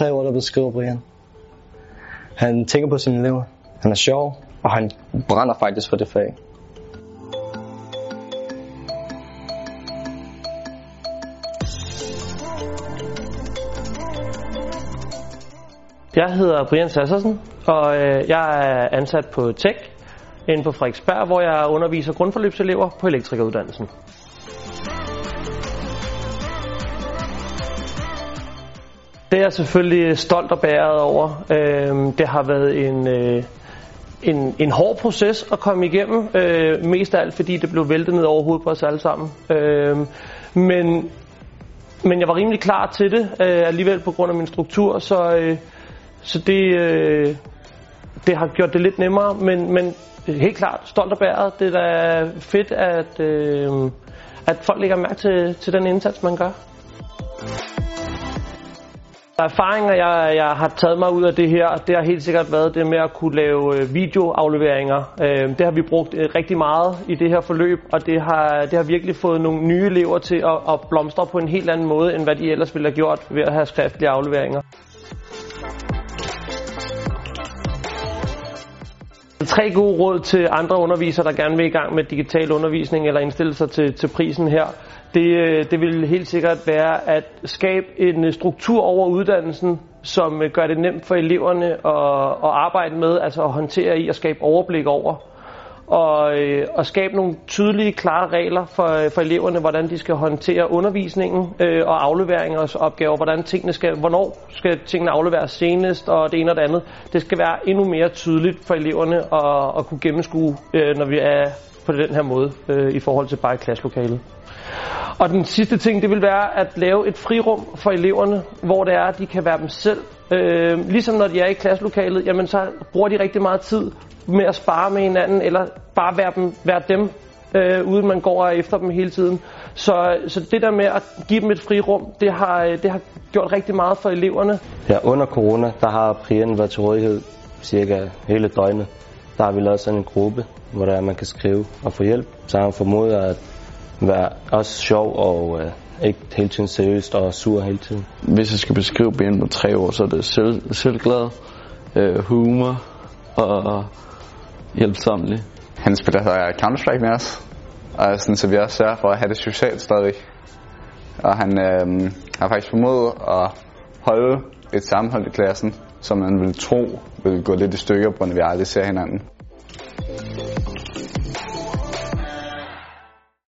tre ord, der beskriver Brian. Han tænker på sine elever, han er sjov, og han brænder faktisk for det fag. Jeg hedder Brian Sassersen, og jeg er ansat på Tech inde på Frederiksberg, hvor jeg underviser grundforløbselever på elektrikeruddannelsen. Det er jeg selvfølgelig stolt og bæret over. Det har været en hård proces at komme igennem, mest af alt fordi det blev væltet ned over hovedet på os alle sammen. Men jeg var rimelig klar til det, alligevel på grund af min struktur, så det har gjort det lidt nemmere, men helt klart stolt og bæret. Det er da fedt, at folk lægger mærke til den indsats, man gør. Der er erfaringer, jeg har taget mig ud af det her, det har helt sikkert været det med at kunne lave videoafleveringer. Det har vi brugt rigtig meget i det her forløb, og det har virkelig fået nogle nye elever til at blomstre på en helt anden måde, end hvad de ellers ville have gjort ved at have skriftlige afleveringer. 3 gode råd til andre undervisere, der gerne vil i gang med digital undervisning eller indstille sig til prisen her. Det vil helt sikkert være at skabe en struktur over uddannelsen, som gør det nemt for eleverne at arbejde med, altså at håndtere i og skabe overblik over. Og skabe nogle tydelige, klare regler for eleverne, hvordan de skal håndtere undervisningen og afleveringers opgaver, hvornår skal tingene afleveres senest og det ene og det andet. Det skal være endnu mere tydeligt for eleverne at kunne gennemskue, når vi er på den her måde i forhold til bare i klasselokalet. Og den sidste ting, det vil være at lave et frirum for eleverne, hvor det er, at de kan være dem selv. Ligesom når de er i klasselokalet, jamen så bruger de rigtig meget tid med at spare med hinanden, eller bare være dem uden man går efter dem hele tiden. Så det der med at give dem et frirum, det har gjort rigtig meget for eleverne. Ja, under corona, der har Brian været til rådighed cirka hele døgnet. Der har vi lavet sådan en gruppe, hvor der man kan skrive og få hjælp. Så har han formået at være også sjov og ikke hele tiden seriøst og sur hele tiden. Hvis jeg skal beskrive Brian med 3 år, så er det selvglad, humor og hjælpsommelig. Han spiller Counter-Strike med os, og sådan, så vi også sørger for at have det socialt stadig. Og han har faktisk formået at holde et sammenhold i klassen, som man ville tro ville gå lidt i stykker, når vi aldrig ser hinanden.